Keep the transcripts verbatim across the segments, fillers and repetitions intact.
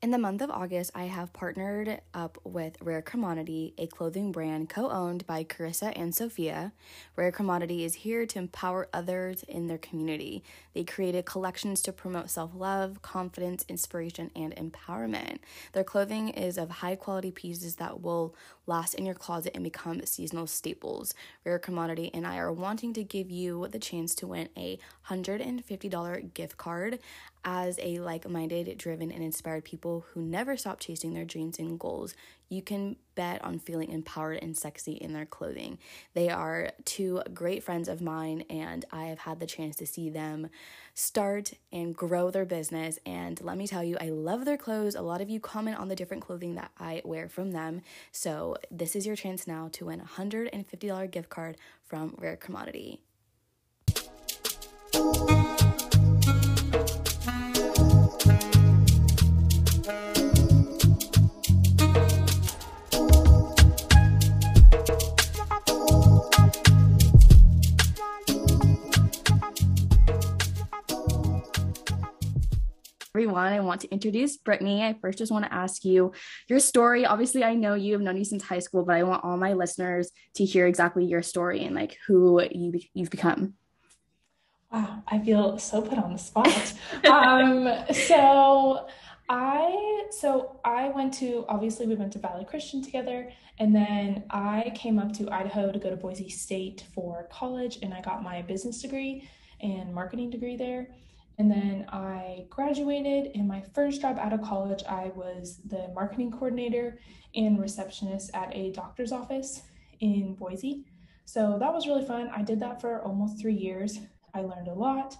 In the month of August, I have partnered up with Rare Commodity, a clothing brand co-owned by Carissa and Sophia. Rare Commodity is here to empower others in their community. They created collections to promote self-love, confidence, inspiration, and empowerment. Their clothing is of high-quality pieces that will last in your closet and become seasonal staples. Rare Commodity and I are wanting to give you the chance to win a one hundred fifty dollars gift card as a like-minded, driven, and inspired people who never stop chasing their dreams and goals. You can bet on feeling empowered and sexy in their clothing. They are two great friends of mine, and I have had the chance to see them start and grow their business. And let me tell you, I love their clothes. A lot of you comment on the different clothing that I wear from them. So this is your chance now to win a one hundred fifty dollars gift card from Rare Commodity. Everyone, I want to introduce Brittany. I first just want to ask you your story. Obviously, I know you have known you since high school, but I want all my listeners to hear exactly your story and like who you, you've become. Wow, I feel so put on the spot. um, so I so I went to obviously we went to Valley Christian together, and then I came up to Idaho to go to Boise State for college, and I got my business degree and marketing degree there. And then I graduated, and my first job out of college, I was the marketing coordinator and receptionist at a doctor's office in Boise. So that was really fun. I did that for almost three years. I learned a lot.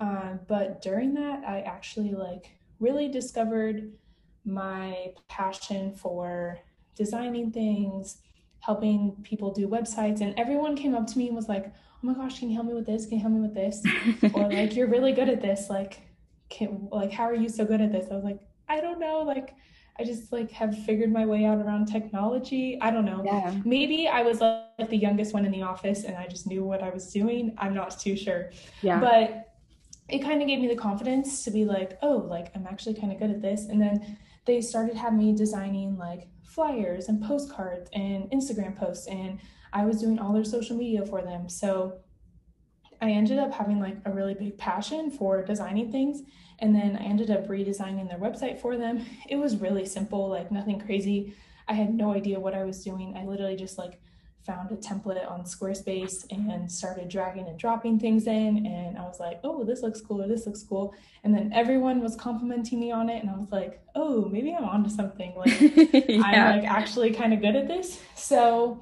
Um, but during that, I actually like really discovered my passion for designing things, helping people do websites, and everyone came up to me and was like, oh my gosh, can you help me with this? Can you help me with this? Or like, you're really good at this. Like, can, like, how are you so good at this? I was like, I don't know. Like, I just like have figured my way out around technology. I don't know. Yeah. Maybe I was like the youngest one in the office and I just knew what I was doing. I'm not too sure. Yeah. But it kind of gave me the confidence to be like, oh, like I'm actually kind of good at this. And then they started having me designing like flyers and postcards and Instagram posts, and I was doing all their social media for them. So I ended up having like a really big passion for designing things. And then I ended up redesigning their website for them. It was really simple, like nothing crazy. I had no idea what I was doing. I literally just like found a template on Squarespace and started dragging and dropping things in. And I was like, oh, this looks cool, or this looks cool. And then everyone was complimenting me on it. And I was like, oh, maybe I'm onto something. Like yeah. I'm like actually kind of good at this. So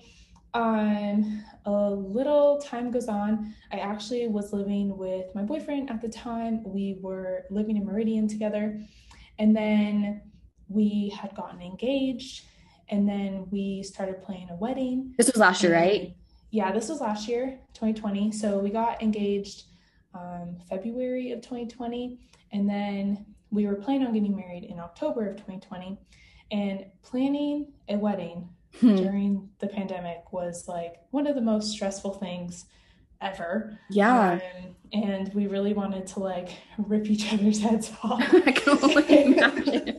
Um, a little time goes on. I actually was living with my boyfriend at the time. We were living in Meridian together, and then we had gotten engaged, and then we started planning a wedding. This was last year, right? Yeah, this was last year, twenty twenty. So we got engaged um, February of twenty twenty, and then we were planning on getting married in October of twenty twenty, and planning a wedding Hmm. during the pandemic was like one of the most stressful things ever. Yeah. Um, and we really wanted to like rip each other's heads off. I can only imagine.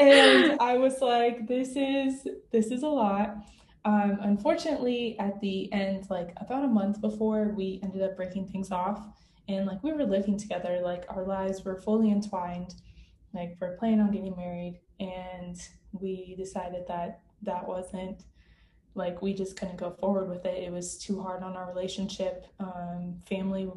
And I was like, this is, this is a lot. Um, unfortunately at the end, like about a month before, we ended up breaking things off, and like, we were living together. Like our lives were fully entwined. Like we're planning on getting married, and we decided that that wasn't like, we just couldn't go forward with it. It was too hard on our relationship. Um, family,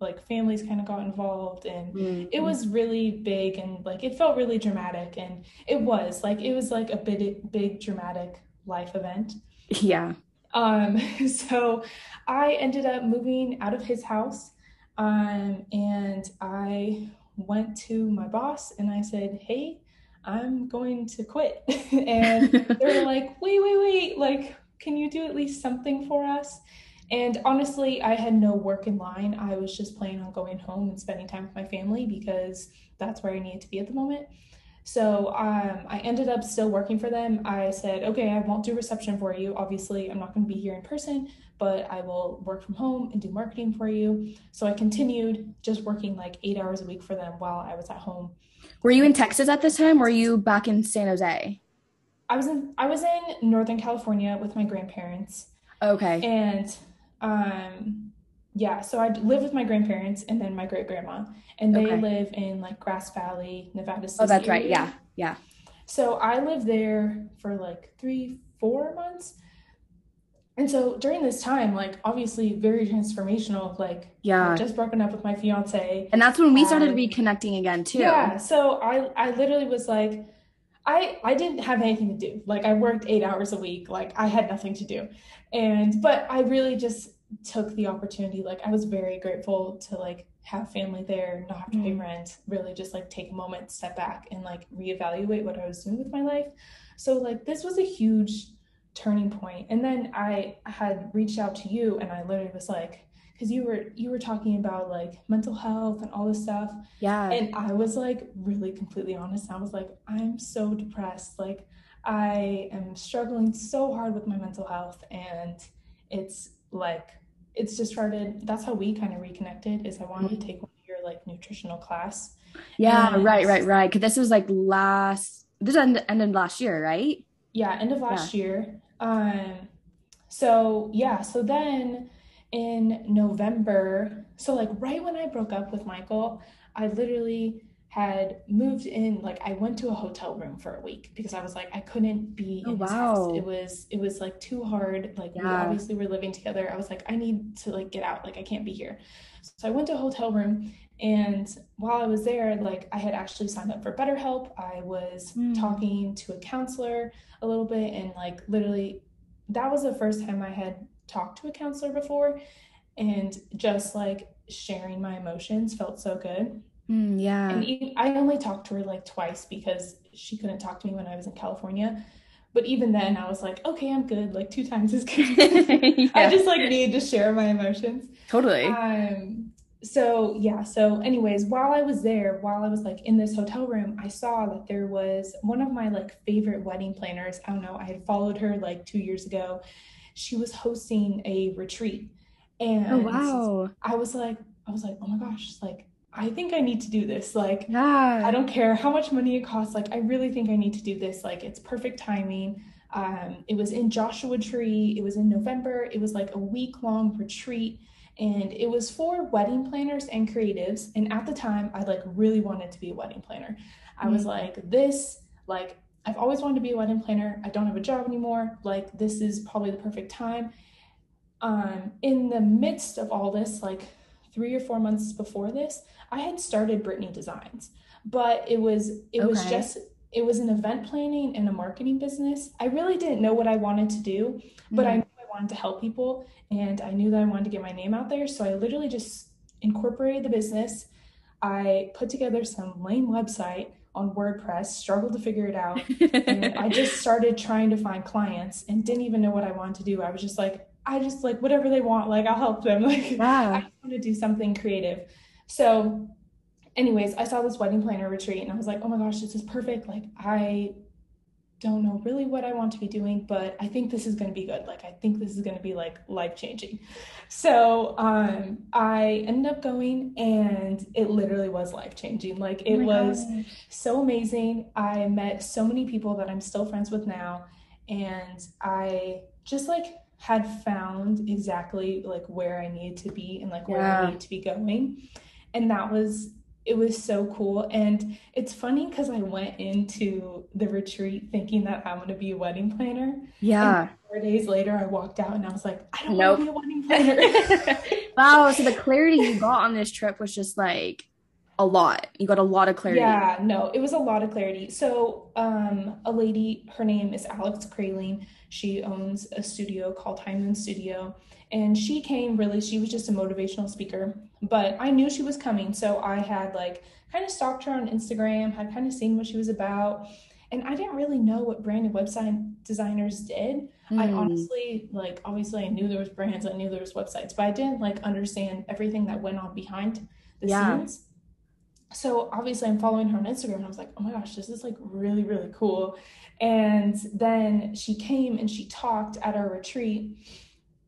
like families kind of got involved, and mm-hmm. it was really big, and like, it felt really dramatic, and it was like, it was like a big, big dramatic life event. Yeah. Um, so I ended up moving out of his house. Um, and I went to my boss and I said, hey, I'm going to quit. And they were like, wait, wait, wait, like, can you do at least something for us? And honestly, I had no work in line. I was just planning on going home and spending time with my family because that's where I needed to be at the moment. So um, I ended up still working for them. I said, okay, I won't do reception for you. Obviously, I'm not going to be here in person, but I will work from home and do marketing for you. So I continued just working like eight hours a week for them while I was at home. Were you in Texas at this time, or were you back in San Jose? I was in I was in Northern California with my grandparents. Okay. And um yeah, so I lived with my grandparents and then my great grandma, and they okay. live in like Grass Valley, Nevada City. Oh, that's right. Yeah. Yeah. So I lived there for like three, four months. And so during this time, like obviously very transformational, like yeah. I'd just broken up with my fiance. And that's when we started um, reconnecting again too. Yeah. So I, I literally was like, I, I didn't have anything to do. Like I worked eight hours a week. Like I had nothing to do. And, but I really just took the opportunity. Like I was very grateful to like have family there, not have to pay rent, really just like take a moment, step back and like reevaluate what I was doing with my life. So like this was a huge turning point. And then I had reached out to you and I literally was like, because you were you were talking about like mental health and all this stuff. Yeah. And I was like really completely honest. I was like, I'm so depressed. Like I am struggling so hard with my mental health, and it's like it's just started. That's how we kind of reconnected, is I wanted to take one of your like nutritional class. Yeah, and right, right, right. Because this was like last, this ended, ended last year, right? Yeah, end of last yeah. year. Um, so yeah, so then in November, so like right when I broke up with Michael, I literally had moved in. Like I went to a hotel room for a week because I was like, I couldn't be in oh, his wow. house. It was, it was like too hard. Like yeah. we obviously were living together. I was like, I need to like get out. Like I can't be here. So I went to a hotel room, and while I was there, like I had actually signed up for BetterHelp. I was mm. talking to a counselor a little bit, and like literally that was the first time I had talked to a counselor before, and just like sharing my emotions felt so good. Mm, yeah. And even, I only talked to her like twice because she couldn't talk to me when I was in California. But even then I was like, okay, I'm good. Like two times is good. yeah. I just like needed to share my emotions. Totally. Um, so yeah. So anyways, while I was there, while I was like in this hotel room, I saw that there was one of my like favorite wedding planners. I don't know. I had followed her like two years ago. She was hosting a retreat, and oh, wow. I was like, I was like, oh my gosh, like, I think I need to do this. Like, yeah. I don't care how much money it costs. Like, I really think I need to do this. Like, it's perfect timing. Um, it was in Joshua Tree. It was in November. It was like a week long retreat, and it was for wedding planners and creatives. And at the time I like really wanted to be a wedding planner. I mm-hmm. was like, this, like, I've always wanted to be a wedding planner. I don't have a job anymore. Like, this is probably the perfect time. Um, in the midst of all this, like, three or four months before this, I had started Brittany Designs, but it was, it okay. was just, it was an event planning and a marketing business. I really didn't know what I wanted to do, but mm-hmm. I knew I wanted to help people, and I knew that I wanted to get my name out there. So I literally just incorporated the business. I put together some lame website on WordPress, struggled to figure it out. And I just started trying to find clients and didn't even know what I wanted to do. I was just like, I just like whatever they want, like I'll help them. Like wow. I want to do something creative. So anyways, I saw this wedding planner retreat, and I was like, oh my gosh, this is perfect. Like, I don't know really what I want to be doing, but I think this is going to be good. Like, I think this is going to be like life-changing. So, um, I ended up going, and it literally was life-changing. Like it oh was gosh. so amazing. I met so many people that I'm still friends with now. And I just like had found exactly like where I needed to be and like where yeah. I needed to be going. And that was, it was so cool. And it's funny because I went into the retreat thinking that I'm going to be a wedding planner. Yeah. And four days later I walked out and I was like, I don't nope. want to be a wedding planner. Wow. So the clarity you got on this trip was just like a lot. You got a lot of clarity. Yeah, no, it was a lot of clarity. So um, a lady, her name is Alex Kraling. She owns a studio called Hyman and Studio. And she came really, she was just a motivational speaker, but I knew she was coming. So I had like kind of stalked her on Instagram, had kind of seen what she was about. And I didn't really know what branded website designers did. Mm. I honestly, like, obviously I knew there was brands, I knew there was websites, but I didn't like understand everything that went on behind the yeah. scenes. So obviously I'm following her on Instagram, and I was like, oh my gosh, this is like really, really cool. And then she came and she talked at our retreat.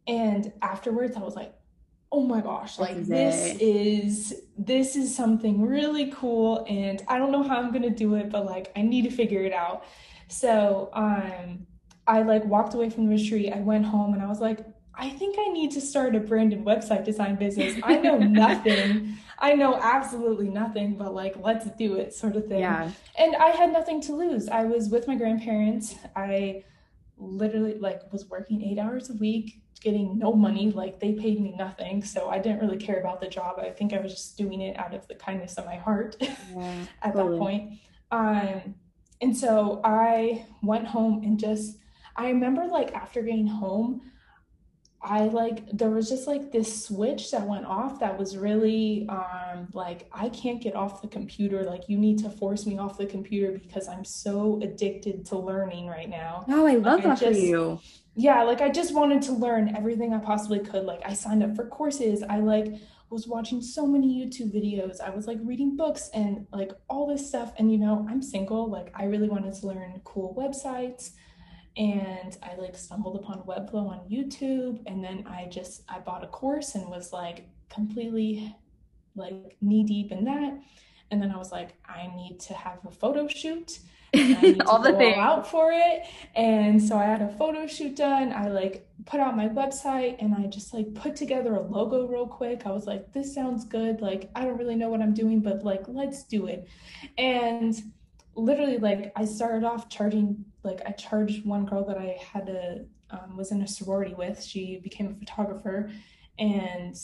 And afterwards I was like, oh my gosh, like this, this is, this is something really cool. And I don't know how I'm going to do it, but like, I need to figure it out. So, um, I like walked away from the retreat. I went home and I was like, I think I need to start a brand and website design business. I know nothing. I know absolutely nothing, but like, let's do it sort of thing. Yeah. And I had nothing to lose. I was with my grandparents. I literally like was working eight hours a week, getting no money. Like they paid me nothing. So I didn't really care about the job. I think I was just doing it out of the kindness of my heart yeah, at totally. that point. Um, and so I went home and just, I remember like after getting home, I like, there was just like this switch that went off that was really um, like, I can't get off the computer. Like you need to force me off the computer because I'm so addicted to learning right now. Oh, I love that for you. Yeah. Like I just wanted to learn everything I possibly could. Like I signed up for courses. I like was watching so many YouTube videos. I was like reading books and like all this stuff. And you know, I'm single. Like I really wanted to learn cool websites. And I like stumbled upon Webflow on YouTube. And then I just, I bought a course and was like completely like knee deep in that. And then I was like, I need to have a photo shoot. And I need to all the go things. all out for it. And so I had a photo shoot done. I like put out my website and I just like put together a logo real quick. I was like, this sounds good. Like, I don't really know what I'm doing, but like, let's do it. And literally like I started off charging, like I charged one girl that I had a, um, was in a sorority with, she became a photographer and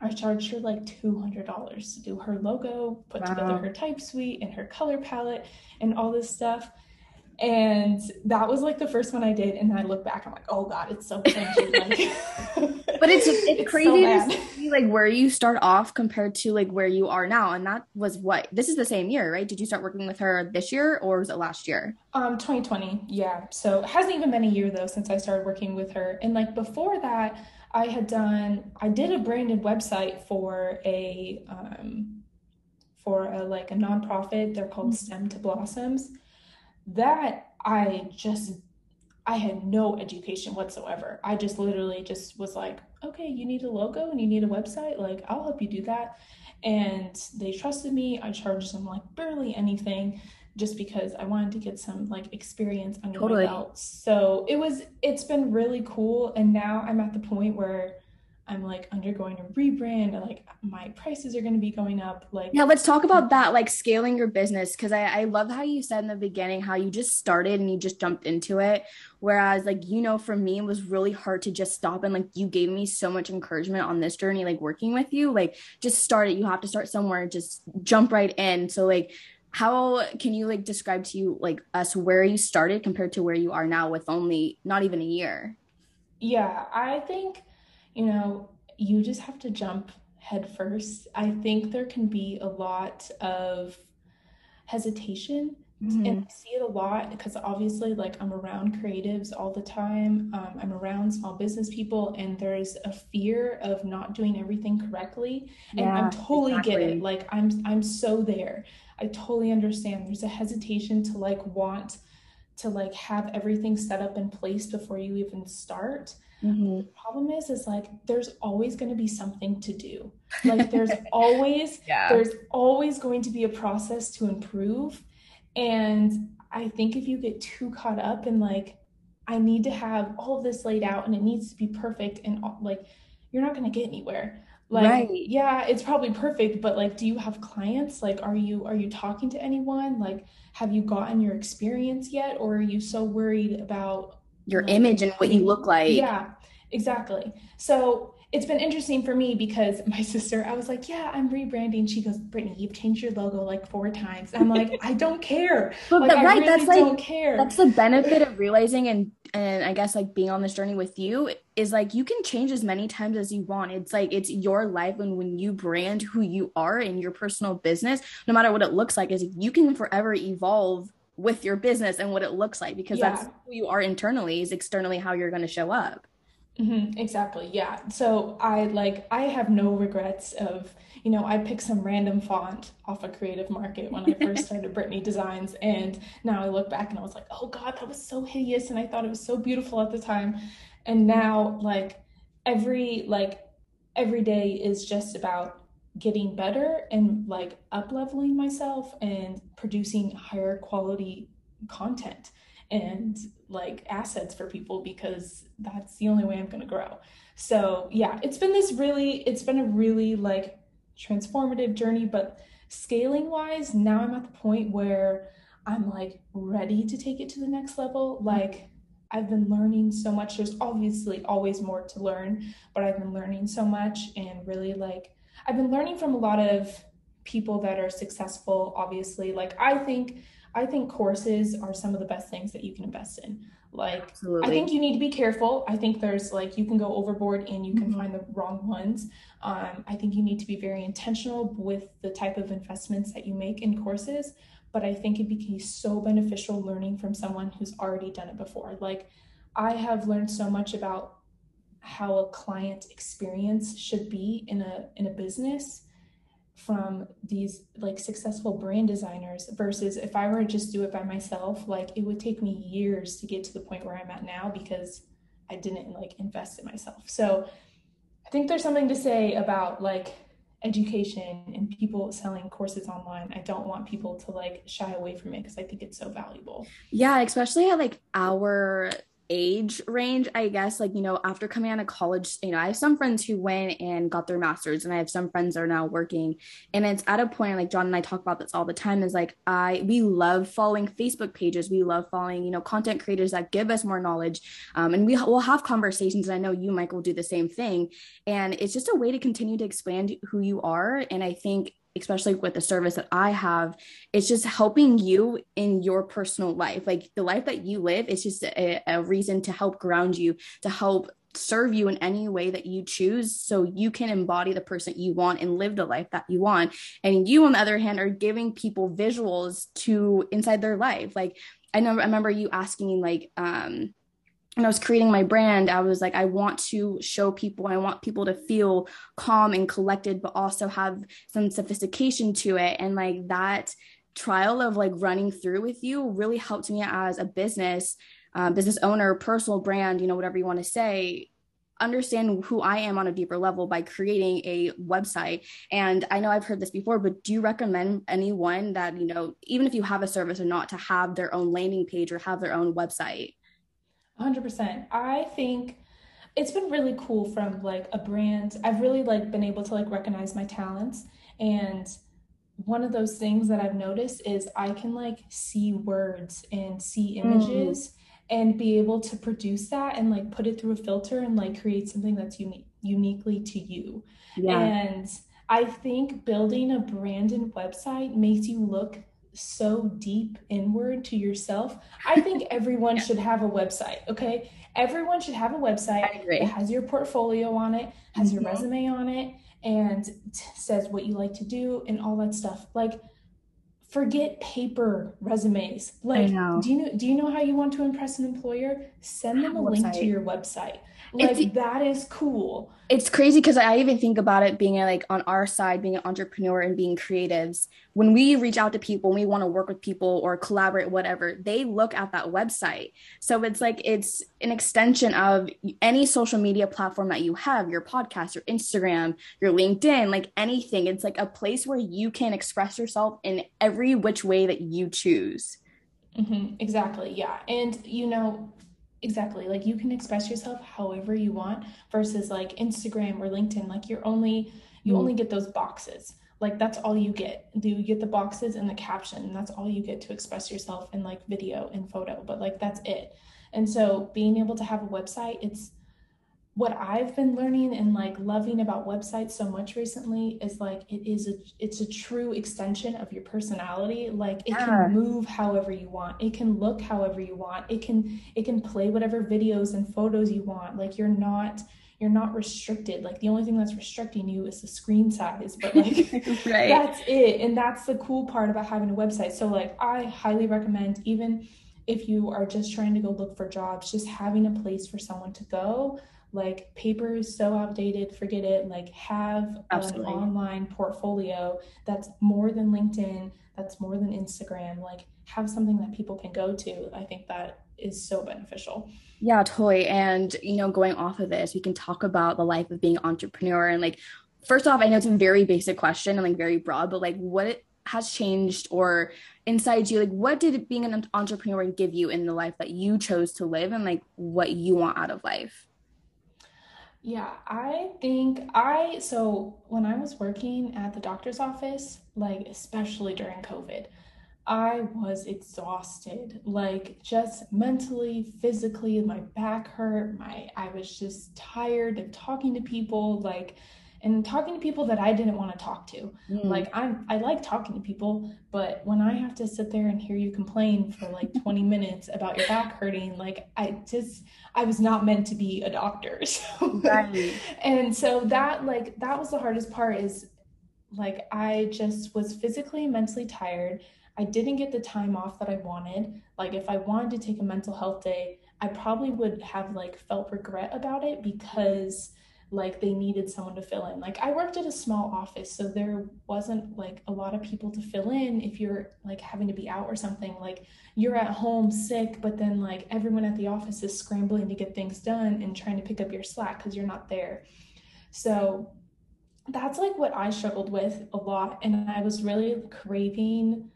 I charged her like two hundred dollars to do her logo, put wow. together her type suite and her color palette and all this stuff. And that was like the first one I did. And then I look back, I'm like, oh God, it's so cringy. Like, but it's, it's, it's crazy so to see like where you start off compared to like where you are now. And that was what, this is the same year, right? Did you start working with her this year or was it last year? Um, twenty twenty. Yeah. So it hasn't even been a year though, since I started working with her. And like before that I had done, I did a branded website for a, um, for a, like a nonprofit. They're called mm-hmm. Stem to Blossoms. That I just, I had no education whatsoever. I just literally just was like, okay, you need a logo and you need a website. Like, I'll help you do that. And they trusted me. I charged them like barely anything just because I wanted to get some like experience under totally. my belt. So it was, it's been really cool. And now I'm at the point where I'm like undergoing a rebrand and like my prices are going to be going up. Like, yeah, let's talk about that, like scaling your business. Cause I, I love how you said in the beginning, how you just started and you just jumped into it. Whereas like, you know, for me, it was really hard to just stop. And like, you gave me so much encouragement on this journey, like working with you, like just start it. You have to start somewhere, just jump right in. So like, how can you like describe to you, like us, where you started compared to where you are now with only not even a year? Yeah, I think, you know, you just have to jump head first. I think there can be a lot of hesitation mm-hmm. and I see it a lot because obviously like I'm around creatives all the time. Um, I'm around small business people and there's a fear of not doing everything correctly. Yeah, and I'm totally exactly. get it. Like I'm, I'm so there. I totally understand. There's a hesitation to like want to like have everything set up in place before you even start. Mm-hmm. The problem is, is like, there's always going to be something to do. Like there's always, yeah. there's always going to be a process to improve. And I think if you get too caught up in like, I need to have all of this laid out and it needs to be perfect. And like, you're not going to get anywhere. Like, right. yeah, it's probably perfect, but like, do you have clients? Like, are you, are you talking to anyone? Like, have you gotten your experience yet? Or are you so worried about your like, image and what you look like? Yeah, exactly. So it's been interesting for me because my sister, I was like, yeah, I'm rebranding. She goes, Brittany, you've changed your logo like four times. And I'm like, I don't care. But like, that, right, I really that's don't like, care. That's the benefit of realizing and, and I guess like being on this journey with you is like, you can change as many times as you want. It's like, it's your life. And when you brand who you are in your personal business, no matter what it looks like, is you can forever evolve with your business and what it looks like, because yeah. that's who you are internally is externally how you're going to show up. Mm-hmm, exactly. Yeah. So I like, I have no regrets of, you know, I picked some random font off a Creative Market when I first started Brittany Designs. And now I look back and I was like, oh God, that was so hideous. And I thought it was so beautiful at the time. And now like every, like every day is just about getting better and like up leveling myself and producing higher quality content and like assets for people, because that's the only way I'm going to grow. So yeah, it's been this really, it's been a really like transformative journey, but scaling wise, now I'm at the point where I'm like ready to take it to the next level. Like I've been learning so much. There's obviously always more to learn, but I've been learning so much, and really like I've been learning from a lot of people that are successful. Obviously, like I think, I think courses are some of the best things that you can invest in. Like, absolutely. I think you need to be careful. I think there's like, you can go overboard and you can mm-hmm. find the wrong ones. Um, I think you need to be very intentional with the type of investments that you make in courses, but I think it became so beneficial learning from someone who's already done it before. Like I have learned so much about how a client experience should be in a, in a business from these like successful brand designers, versus if I were to just do it by myself, like it would take me years to get to the point where I'm at now because I didn't like invest in myself. So I think there's something to say about like education and people selling courses online. I don't want people to like shy away from it because I think it's so valuable. Yeah, especially at like our age range, I guess, like, you know, after coming out of college, you know, I have some friends who went and got their master's, and I have some friends that are now working. And it's at a point, like John and I talk about this all the time, is like, I, we love following Facebook pages. We love following, you know, content creators that give us more knowledge. Um, and we will have conversations. And I know you, Mike, will do the same thing. And it's just a way to continue to expand who you are. And I think especially with the service that I have, it's just helping you in your personal life. Like the life that you live, it's just a, a reason to help ground you, to help serve you in any way that you choose, so you can embody the person you want and live the life that you want. And you, on the other hand, are giving people visuals to inside their life. Like I know, I remember you asking me like, um, when I was creating my brand, I was like, I want to show people, I want people to feel calm and collected, but also have some sophistication to it. And like that trial of like running through with you really helped me as a business, uh, business owner, personal brand, you know, whatever you want to say, understand who I am on a deeper level by creating a website. And I know I've heard this before, but do you recommend anyone that, you know, even if you have a service or not, to have their own landing page or have their own website? one hundred percent. I think it's been really cool from like a brand. I've really like been able to like recognize my talents. And one of those things that I've noticed is I can like see words and see images mm. and be able to produce that and like put it through a filter and like create something that's unique, uniquely to you. Yeah. And I think building a brand and website makes you look so deep inward to yourself. I think everyone yeah. should have a website. Okay. Everyone should have a website that has your portfolio on it, has mm-hmm. your resume on it, and t- says what you like to do and all that stuff. Like forget paper resumes. Like, do you know, do you know how you want to impress an employer? Send them a website. Link to your website. Like it's, that is cool. It's crazy because I even think about it being like on our side, being an entrepreneur and being creatives. When we reach out to people, and we want to work with people or collaborate, whatever, they look at that website. So it's like it's an extension of any social media platform that you have, your podcast, your Instagram, your LinkedIn, like anything. It's like a place where you can express yourself in every which way that you choose. Mm-hmm, exactly. Yeah. And, you know, exactly. Like you can express yourself however you want versus like Instagram or LinkedIn. Like you're only, you mm. only get those boxes. Like that's all you get. You get the boxes and the caption. And that's all you get to express yourself in like video and photo, but like that's it. And so being able to have a website, it's what I've been learning and like loving about websites so much recently is like, it is a, it's a true extension of your personality. Like it yeah. can move however you want. It can look however you want. It can, it can play whatever videos and photos you want. Like you're not, you're not restricted. Like the only thing that's restricting you is the screen size, but like right. that's it. And that's the cool part about having a website. So like, I highly recommend, even if you are just trying to go look for jobs, just having a place for someone to go. Like paper is so outdated, forget it. Like have Absolutely. An online portfolio that's more than LinkedIn, that's more than Instagram, like have something that people can go to. I think that is so beneficial. Yeah, totally. And, you know, going off of this, we can talk about the life of being an entrepreneur. And like, first off, I know it's a very basic question and like very broad, but like what has changed or inside you, like what did being an entrepreneur give you in the life that you chose to live and like what you want out of life? Yeah, I think I, so when I was working at the doctor's office, like especially during COVID, I was exhausted, like just mentally, physically, my back hurt, my, I was just tired of talking to people, like, and talking to people that I didn't want to talk to. Mm. Like I'm, I like talking to people, but when I have to sit there and hear you complain for like twenty minutes about your back hurting, like I just, I was not meant to be a doctor. So. Right. And so that like, that was the hardest part is like, I just was physically, mentally tired. I didn't get the time off that I wanted. Like if I wanted to take a mental health day, I probably would have like felt regret about it because like they needed someone to fill in. Like I worked at a small office, so there wasn't like a lot of people to fill in if you're like having to be out or something. Like you're at home sick, but then like everyone at the office is scrambling to get things done and trying to pick up your slack because you're not there. So that's like what I struggled with a lot. And I was really craving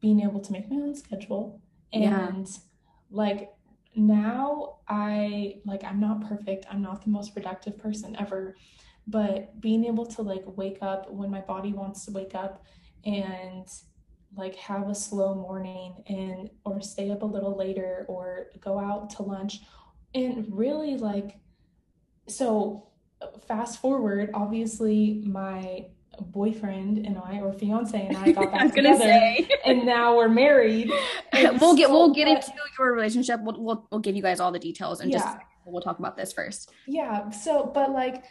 being able to make my own schedule. And yeah. like now I, like, I'm not perfect. I'm not the most productive person ever, but being able to like wake up when my body wants to wake up and like have a slow morning and, or stay up a little later or go out to lunch and really like, so fast forward, obviously my boyfriend and I, or fiance and I, got back I together, say. And now we're married. And we'll get so we'll get into your relationship. We'll we'll, we'll give you guys all the details, and yeah. just we'll talk about this first. Yeah. So, but like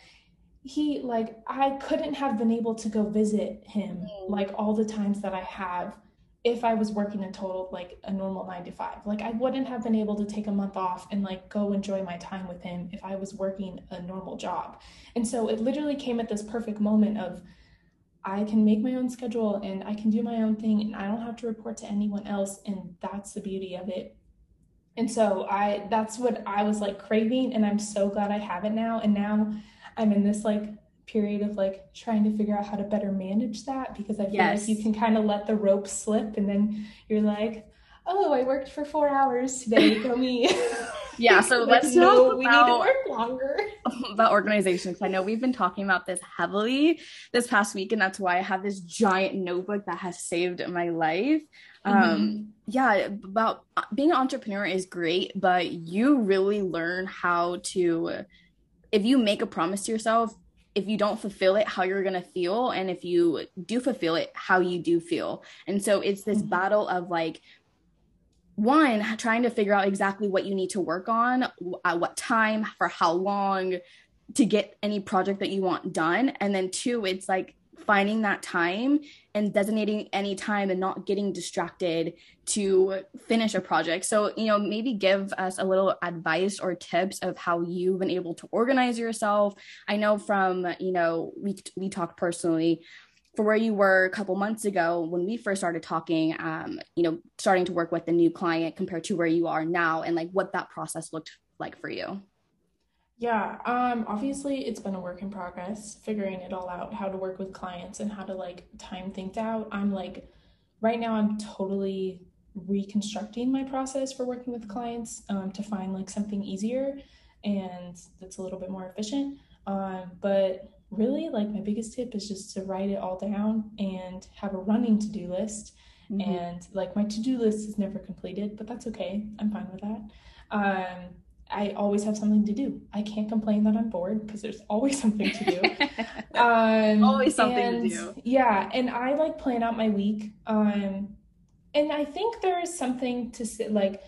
he, like I couldn't have been able to go visit him mm. like all the times that I have if I was working in total like a normal nine to five. Like I wouldn't have been able to take a month off and like go enjoy my time with him if I was working a normal job. And so it literally came at this perfect moment of. I can make my own schedule and I can do my own thing and I don't have to report to anyone else. And that's the beauty of it. And so I, that's what I was like craving. And I'm so glad I have it now. And now I'm in this like period of like trying to figure out how to better manage that because I feel yes. like you can kind of let the rope slip and then you're like, oh, I worked for four hours today. Go me. Yeah. So let's know about, we need to work longer. About organization. Because I know we've been talking about this heavily this past week. And that's why I have this giant notebook that has saved my life. Mm-hmm. Um, yeah. About being an entrepreneur is great, but you really learn how to, if you make a promise to yourself, if you don't fulfill it, how you're going to feel. And if you do fulfill it, how you do feel. And so it's this mm-hmm. battle of like, one, trying to figure out exactly what you need to work on, at what time, for how long, to get any project that you want done. And then two, it's like finding that time and designating any time and not getting distracted to finish a project. So, you know, maybe give us a little advice or tips of how you've been able to organize yourself. I know from, you know, we we talked personally for where you were a couple months ago when we first started talking, um, you know, starting to work with a new client compared to where you are now and like what that process looked like for you. Yeah, um, obviously it's been a work in progress, figuring it all out, how to work with clients and how to like time things out. I'm like, right now I'm totally reconstructing my process for working with clients um, to find like something easier and that's a little bit more efficient. Um, but really, like my biggest tip is just to write it all down and have a running to-do list. Mm-hmm. And like my to-do list is never completed, but that's okay. I'm fine with that. Um, I always have something to do. I can't complain that I'm bored because there's always something to do. Um, always something and, to do. Yeah. And I like plan out my week. Um, and I think there is something to say, like,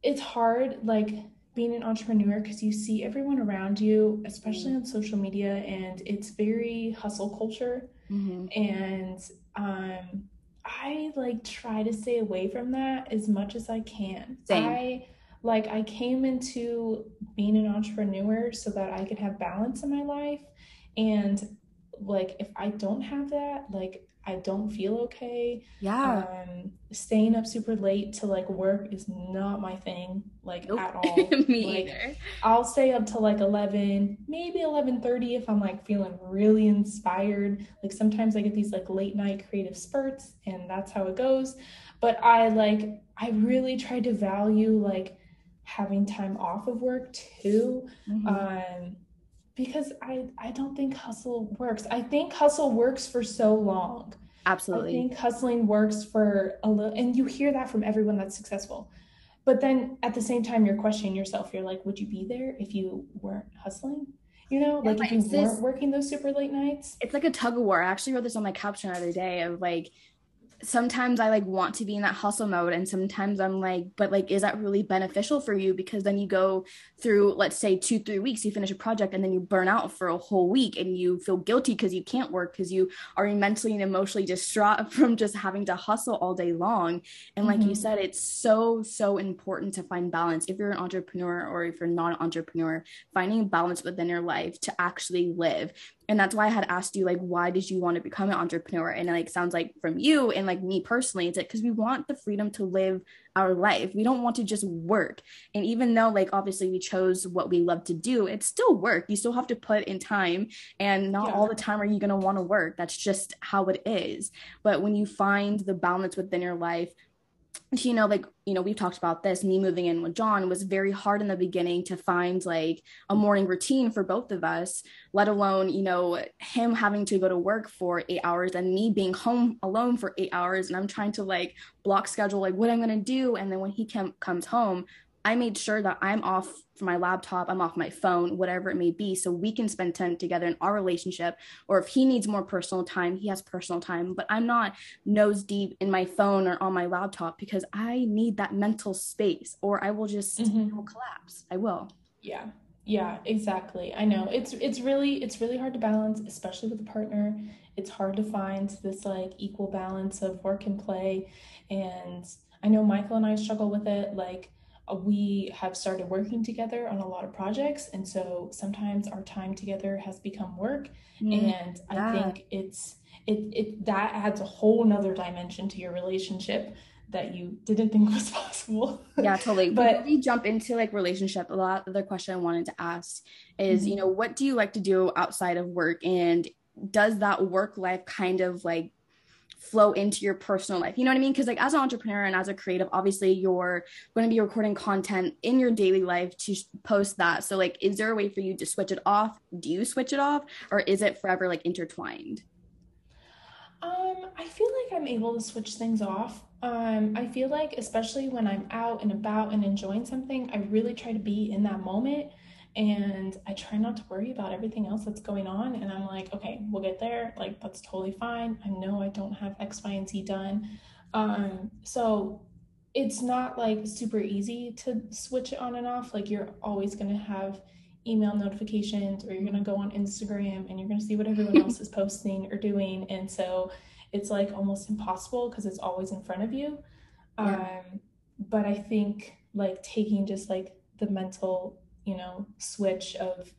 it's hard, like, being an entrepreneur because you see everyone around you, especially on social media, and it's very hustle culture. Mm-hmm. And um, I like try to stay away from that as much as I can. Same. I like I came into being an entrepreneur so that I could have balance in my life, and like if I don't have that, like I don't feel okay. Yeah. Um, staying up super late to like work is not my thing, like nope. at all. Me like, either. I'll stay up till like eleven, maybe eleven thirty if I'm like feeling really inspired. Like sometimes I get these like late night creative spurts and that's how it goes. But I like, I really try to value like having time off of work too. Mm-hmm. Um, because I, I don't think hustle works. I think hustle works for so long. Absolutely. I think hustling works for a little, and you hear that from everyone that's successful. But then at the same time, you're questioning yourself. You're like, would you be there if you weren't hustling? You know, like if you weren't working those super late nights? It's like a tug of war. I actually wrote this on my caption the other day of like, sometimes I like want to be in that hustle mode, and sometimes I'm like, but like, is that really beneficial for you? Because then you go through, let's say two, three weeks, you finish a project and then you burn out for a whole week and you feel guilty because you can't work because you are mentally and emotionally distraught from just having to hustle all day long. And like mm-hmm. you said, it's so, so important to find balance. If you're an entrepreneur or if you're not an entrepreneur, finding balance within your life to actually live. And that's why I had asked you, like, why did you want to become an entrepreneur? And it like, sounds like from you and like me personally, it's like, because we want the freedom to live our life. We don't want to just work. And even though like, obviously we chose what we love to do, it's still work. You still have to put in time, and not yeah. all the time are you going to want to work. That's just how it is. But when you find the balance within your life, you know, like, you know, we've talked about this, me moving in with John was very hard in the beginning to find like a morning routine for both of us, let alone, you know, him having to go to work for eight hours and me being home alone for eight hours. And I'm trying to like block schedule, like what I'm going to do. And then when he came, comes home, I made sure that I'm off my laptop, I'm off my phone, whatever it may be, so we can spend time together in our relationship. Or if he needs more personal time, he has personal time, but I'm not nose deep in my phone or on my laptop because I need that mental space or I will just mm-hmm. I will collapse. I will. Yeah. Yeah, exactly. I know it's, it's really, it's really hard to balance, especially with a partner. It's hard to find this like equal balance of work and play. And I know Michael and I struggle with it. Like, we have started working together on a lot of projects, and so sometimes our time together has become work. Mm, and yeah. I think it's it it that adds a whole nother dimension to your relationship that you didn't think was possible. Yeah, totally. But we jump into like relationship a lot. The other question I wanted to ask is, mm-hmm. you know, what do you like to do outside of work, and does that work life kind of like flow into your personal life? You know what I mean? Because like as an entrepreneur and as a creative, obviously you're going to be recording content in your daily life to post that. So like, is there a way for you to switch it off? Do you switch it off, or is it forever like intertwined? Um, I feel like I'm able to switch things off. Um, I feel like, especially when I'm out and about and enjoying something, I really try to be in that moment. And I try not to worry about everything else that's going on. And I'm like, okay, we'll get there. Like, that's totally fine. I know I don't have X, Y, and Z done. Um, so it's not like super easy to switch it on and off. Like, you're always going to have email notifications, or you're going to go on Instagram and you're going to see what everyone else is posting or doing. And so it's like almost impossible because it's always in front of you. Yeah. Um, but I think like taking just like the mental, you know, switch of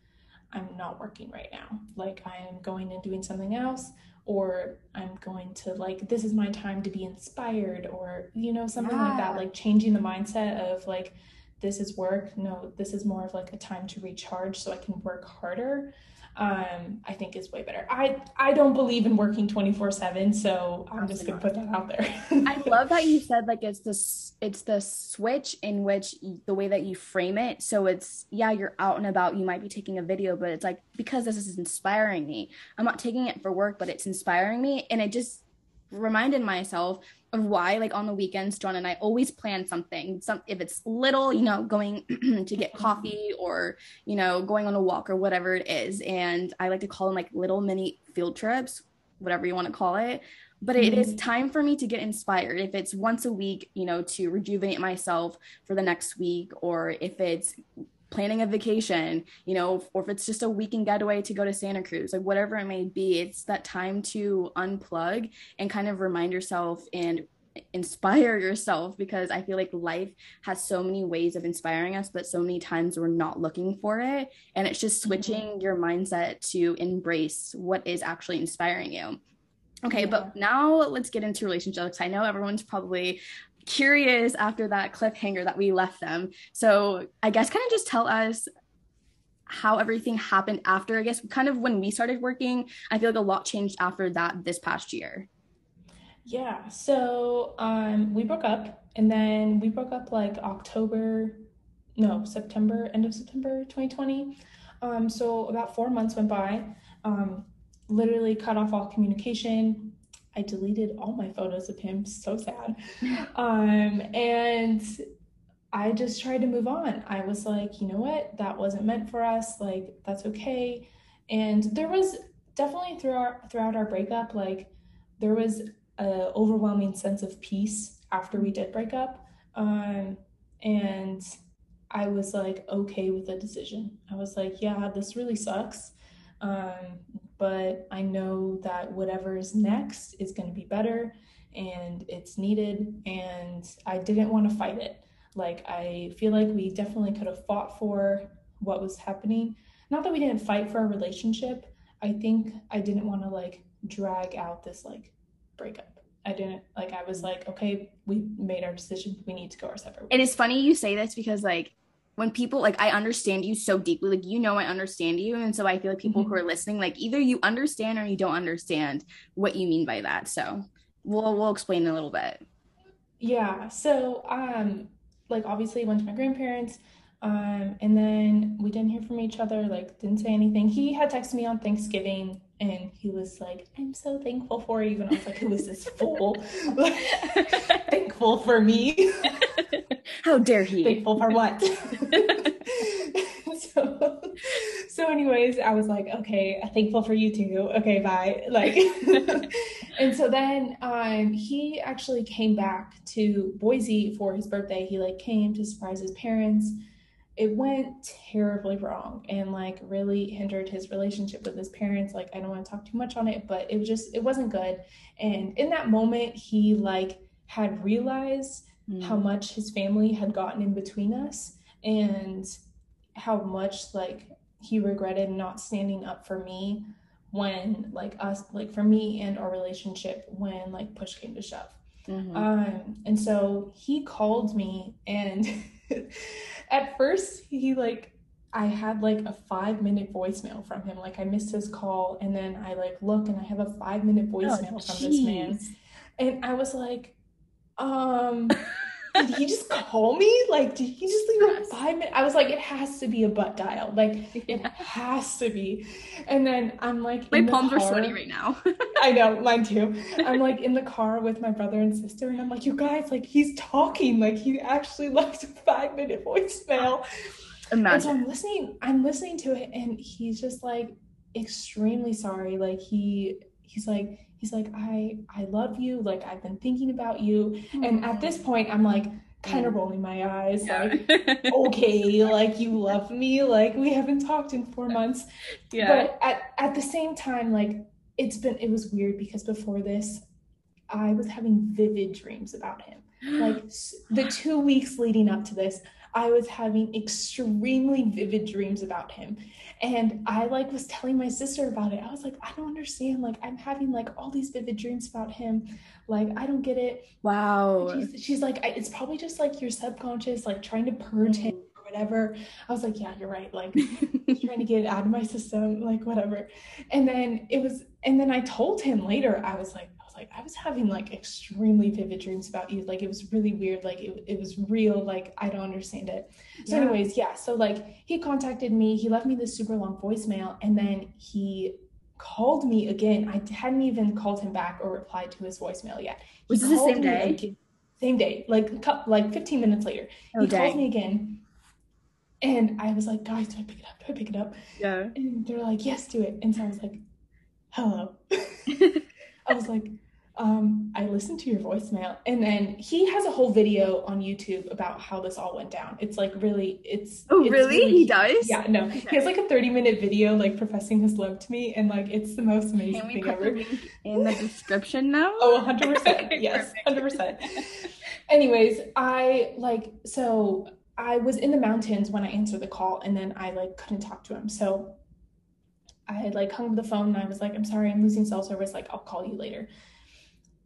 I'm not working right now. Like, I am going and doing something else, or I'm going to like, this is my time to be inspired, or, you know, something yeah. like that, like changing the mindset of like, this is work. No, this is more of like a time to recharge so I can work harder. Um, I think is way better. I, I don't believe in working twenty-four seven. So I'm Absolutely just going to put that out there. I love that you said like, it's this, it's the switch in which you, the way that you frame it. So it's, yeah, you're out and about, you might be taking a video, but it's like, because this is inspiring me, I'm not taking it for work, but it's inspiring me. And it just reminded myself of why, like on the weekends, John and I always plan something. Some, if it's little, you know, going to get coffee, or, you know, going on a walk, or whatever it is. And I like to call them like little mini field trips, whatever you want to call it. But it mm-hmm. is time for me to get inspired. If it's once a week, you know, to rejuvenate myself for the next week, or if it's planning a vacation, you know, or if it's just a weekend getaway to go to Santa Cruz, like whatever it may be, it's that time to unplug and kind of remind yourself and inspire yourself, because I feel like life has so many ways of inspiring us, but so many times we're not looking for it. And it's just switching mm-hmm. your mindset to embrace what is actually inspiring you. Okay, yeah. But now let's get into relationships. I know everyone's probably curious after that cliffhanger that we left them. So I guess kind of just tell us how everything happened after, I guess, kind of when we started working. I feel like a lot changed after that this past year. Yeah, so um, we broke up, and then we broke up like October, no, September, end of September twenty twenty. Um, so about four months went by, um, literally cut off all communication. I deleted all my photos of him, so sad. Um, and I just tried to move on. I was like, you know what, that wasn't meant for us, like, that's okay. And there was definitely throughout, throughout our breakup, like, there was an overwhelming sense of peace after we did break up. Um, and I was like, okay with the decision. I was like, yeah, this really sucks. Um, but I know that whatever is next is going to be better and it's needed. And I didn't want to fight it. Like, I feel like we definitely could have fought for what was happening. Not that we didn't fight for a relationship. I think I didn't want to like drag out this like breakup. I didn't like, I was like, okay, we made our decision. We need to go our separate ways. And it's funny you say this because like, when people, like, I understand you so deeply, like, you know, I understand you. And so I feel like people mm-hmm. who are listening, like, either you understand or you don't understand what you mean by that. So we'll, we'll explain a little bit. Yeah. So, um, like, obviously went to my grandparents, um, and then we didn't hear from each other, like, didn't say anything. He had texted me on Thanksgiving and he was like, I'm so thankful for you. And I was like, who is this fool? Thankful for me. How dare he? Thankful for what? so, so anyways, I was like, okay, thankful for you too. Okay, bye. Like, and so then um, he actually came back to Boise for his birthday. He like came to surprise his parents. It went terribly wrong and like really hindered his relationship with his parents. Like, I don't want to talk too much on it, but it was just, it wasn't good. And in that moment, he like had realized how much his family had gotten in between us and how much like he regretted not standing up for me when like us, like for me and our relationship when like push came to shove. Mm-hmm. Um, and so he called me and at first he like, I had like a five minute voicemail from him. Like I missed his call and then I like look and I have a five minute voicemail oh, from this man. And I was like, um, did he just call me? Like, did he just leave a five minute? I was like, it has to be a butt dial. Like, it has to be. And then I'm like, my palms are sweaty right now. I know, mine too. I'm like in the car with my brother and sister, and I'm like, you guys, like, he's talking. Like, he actually left a five minute voicemail. Imagine. And so I'm listening, I'm listening to it, and he's just like extremely sorry. Like, he, he's like, He's like, I, I love you. Like, I've been thinking about you. And at this point, I'm like, kind of rolling my eyes. Like, okay, like, you love me. Like, we haven't talked in four months. Yeah. But at, at the same time, like, it's been, it was weird because before this, I was having vivid dreams about him. Like, the two weeks leading up to this, I was having extremely vivid dreams about him. And I like was telling my sister about it. I was like, I don't understand. Like, I'm having like all these vivid dreams about him. Like, I don't get it. Wow. She's, she's like, I, it's probably just like your subconscious, like trying to purge him or whatever. I was like, yeah, you're right. Like trying to get it out of my system, like whatever. And then it was, and then I told him later, I was like, Like I was having like extremely vivid dreams about you. Like it was really weird. Like it, it was real. Like I don't understand it. So yeah. anyways, yeah. So like he contacted me, he left me this super long voicemail and then he called me again. I hadn't even called him back or replied to his voicemail yet. He was this the same day? Again, same day, like like fifteen minutes later. Oh, he dang. Called me again. And I was like, guys, do I pick it up? Do I pick it up? Yeah. And they're like, yes, do it. And so I was like, hello. I was like, Um, I listened to your voicemail. And then he has a whole video on YouTube about how this all went down. It's like really, it's. Oh, it's really? really? He does? Yeah, no. Okay. He has like a thirty minute video, like professing his love to me. And like, it's the most amazing thing ever. Can we put the link in the description now? Oh, one hundred percent. Okay, yes, perfect. one hundred percent. Anyways, I like, so I was in the mountains when I answered the call and then I like couldn't talk to him. So I had like hung up the phone and I was like, I'm sorry, I'm losing cell service. Like, I'll call you later.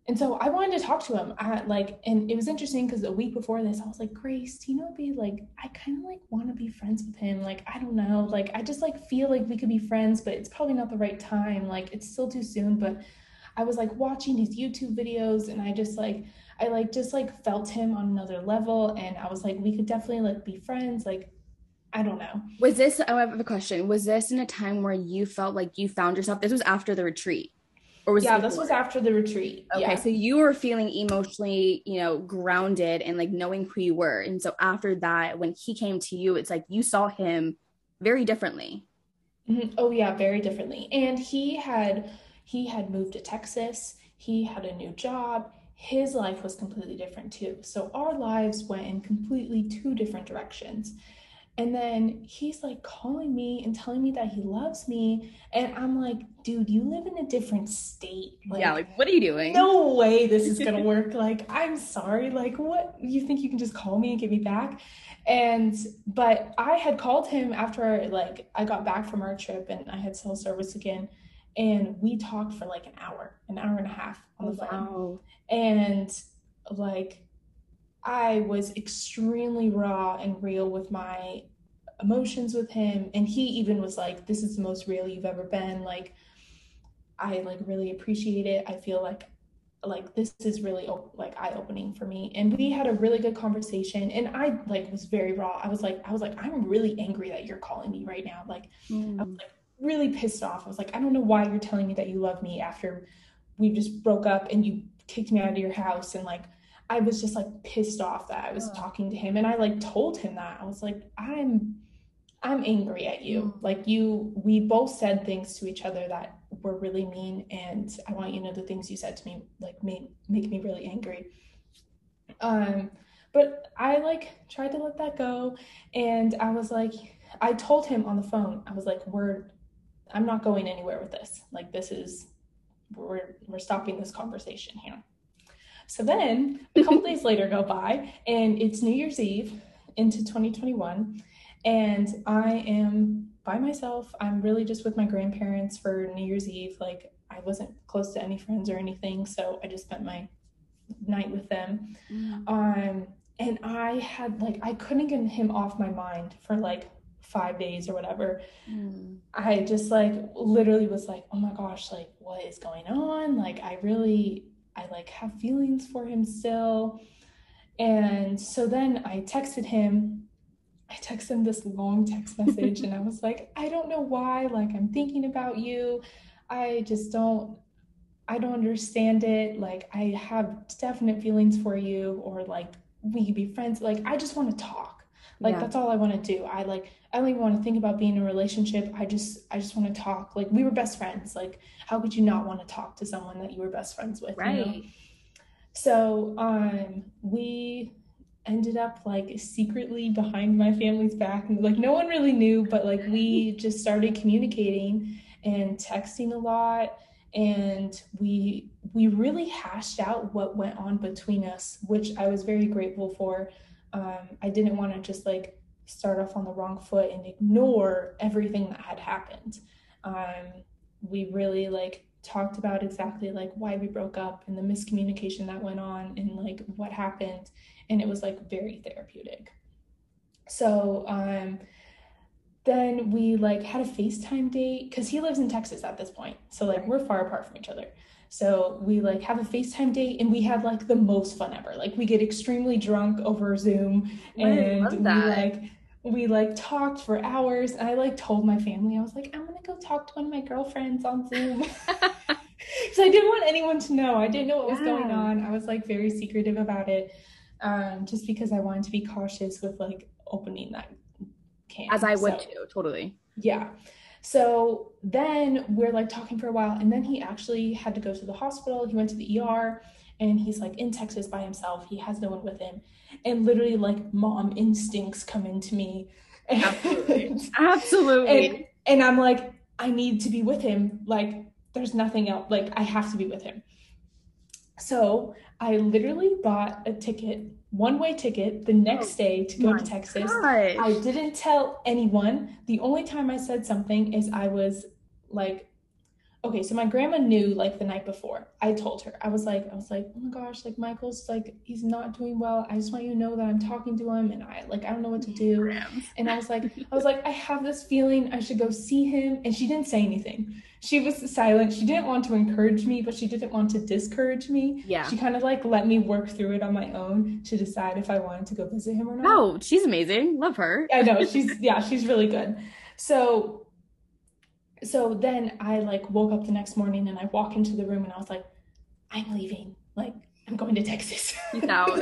And so I wanted to talk to him. I like, and it was interesting because the week before this, I was like, Grace, do you know, be like, I kind of like want to be friends with him. Like, I don't know. Like, I just like feel like we could be friends, but it's probably not the right time. Like, it's still too soon. But I was like watching his YouTube videos and I just like, I like, just like felt him on another level. And I was like, we could definitely like be friends. Like, I don't know. Was this, oh, I have a question. Was this in a time where you felt like you found yourself? This was after the retreat. Or was yeah, this was after the retreat. Okay, yeah. So you were feeling emotionally, you know, grounded and like knowing who you were. And so after that, when he came to you, it's like you saw him very differently. Mm-hmm. Oh yeah, very differently. And he had, he had moved to Texas. He had a new job. His life was completely different too. So our lives went in completely two different directions. And then he's like calling me and telling me that he loves me. And I'm like, dude, you live in a different state. Like, yeah, like, what are you doing? No way this is going to work. Like, I'm sorry. Like, what? You think you can just call me and get me back? And, but I had called him after, like, I got back from our trip and I had cell service again. And we talked for like an hour, an hour and a half on the phone. Wow. And like, I was extremely raw and real with my emotions with him. And he even was like, this is the most real you've ever been. Like, I like really appreciate it. I feel like, like this is really like eye opening for me. And we had a really good conversation and I like was very raw. I was like, I was like, I'm really angry that you're calling me right now. Like, mm. I was like really pissed off. I was like, I don't know why you're telling me that you love me after we just broke up and you kicked me out of your house. And like, I was just like pissed off that I was oh. talking to him. And I like told him that I was like, I'm, I'm angry at you. Like you, we both said things to each other that were really mean. And I want you to know the things you said to me, like made, make me really angry. Um, but I like tried to let that go. And I was like, I told him on the phone, I was like, we're, I'm not going anywhere with this. Like, this is, we're, we're stopping this conversation here. So then a couple days later go by and it's New Year's Eve into twenty twenty-one. And I am by myself. I'm really just with my grandparents for New Year's Eve. Like I wasn't close to any friends or anything. So I just spent my night with them. Mm. Um, and I had like, I couldn't get him off my mind for like five days or whatever. Mm. I just like literally was like, oh my gosh, like what is going on? Like I really... I like have feelings for him still. And so then I texted him, I texted him this long text message and I was like, I don't know why, like I'm thinking about you. I just don't, I don't understand it. Like I have definite feelings for you or like we could be friends. Like, I just want to talk. Like, yeah. That's all I want to do. I like, I don't even want to think about being in a relationship. I just, I just want to talk. Like we were best friends. Like how could you not want to talk to someone that you were best friends with? Right. You know? So, um, we ended up like secretly behind my family's back and like, no one really knew, but like, we just started communicating and texting a lot. And we, we really hashed out what went on between us, which I was very grateful for. Um, I didn't want to just like start off on the wrong foot and ignore everything that had happened. Um, we really like talked about exactly like why we broke up and the miscommunication that went on and like what happened. And it was like very therapeutic. So um, then we like had a FaceTime date because he lives in Texas at this point. So like we're far apart from each other. So we like have a FaceTime date and we had like the most fun ever. Like we get extremely drunk over Zoom and we like, we like talked for hours. And I like told my family, I was like, I'm going to go talk to one of my girlfriends on Zoom. So I didn't want anyone to know. I didn't know what was yeah. going on. I was like very secretive about it. Um, just because I wanted to be cautious with like opening that can. As I would so, too, totally. Yeah. So then we're like talking for a while and then he actually had to go to the hospital. He went to the E R and he's like in Texas by himself. He has no one with him. And literally like mom instincts come into me. And, Absolutely. Absolutely. And, and I'm like, I need to be with him. Like there's nothing else. Like I have to be with him. So I literally bought a ticket, one-way ticket, the next day to go oh to Texas. Gosh. I didn't tell anyone. The only time I said something is I was like, okay, so my grandma knew like the night before. I told her, I was like, I was like, oh my gosh, like Michael's like, he's not doing well. I just want you to know that I'm talking to him and I like, I don't know what to do. And I was like, I was like, I have this feeling I should go see him. And she didn't say anything. She was silent. She didn't want to encourage me, but she didn't want to discourage me. Yeah. She kind of like let me work through it on my own to decide if I wanted to go visit him or not. Oh, she's amazing. Love her. I know. She's, yeah, she's really good. So So then I like woke up the next morning and I walk into the room and I was like, I'm leaving. Like, I'm going to Texas. No.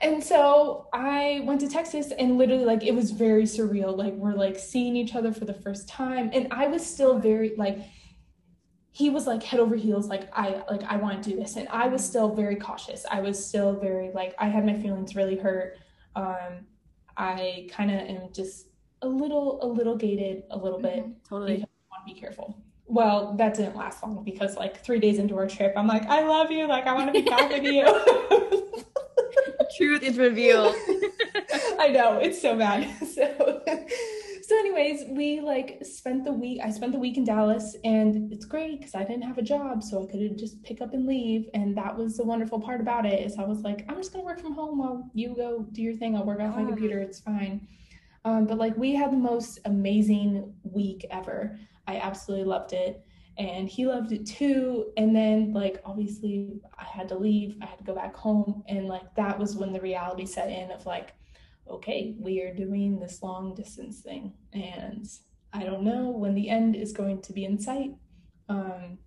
And so I went to Texas and literally like, it was very surreal. Like we're like seeing each other for the first time. And I was still very like, he was like head over heels. Like I, like I want to do this. And I was still very cautious. I was still very like, I had my feelings really hurt. Um, I kind of am just a little, a little gated, a little bit. Mm-hmm, totally. You want to be careful. Well, that didn't last long because like three days into our trip, I'm like, I love you. Like I want to be back with you. Truth is revealed. I know, it's so bad. So, so anyways, we like spent the week, I spent the week in Dallas, and it's great because I didn't have a job. So I could just pick up and leave. And that was the wonderful part about it is I was like, I'm just going to work from home while you go do your thing. I'll work off my ah. computer. It's fine. Um, but like we had the most amazing week ever. I absolutely loved it. And he loved it too. And then like, obviously I had to leave, I had to go back home. And like, that was when the reality set in of like, okay, we are doing this long distance thing. And I don't know when the end is going to be in sight. Um,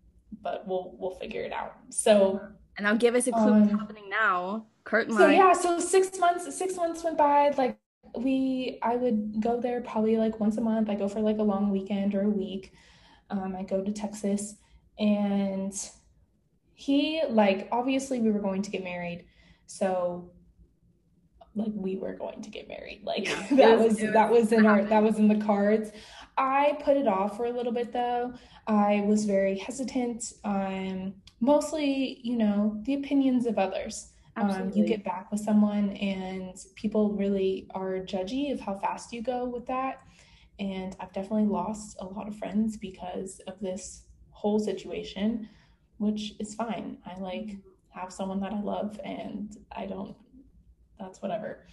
but we'll, we'll figure it out. So, and I'll give us a clue um, what's happening now. Curtain line. So yeah, so six months, six months went by, like, we I would go there probably like once a month. I go for like a long weekend or a week. um I go to Texas, and he like obviously we were going to get married, so like we were going to get married like yeah, that was, was that was in our that was in the cards. I put it off for a little bit though. I was very hesitant, um mostly, you know, the opinions of others. Um, you get back with someone and people really are judgy of how fast you go with that. And I've definitely lost a lot of friends because of this whole situation, which is fine. I like have someone that I love and I don't, that's whatever.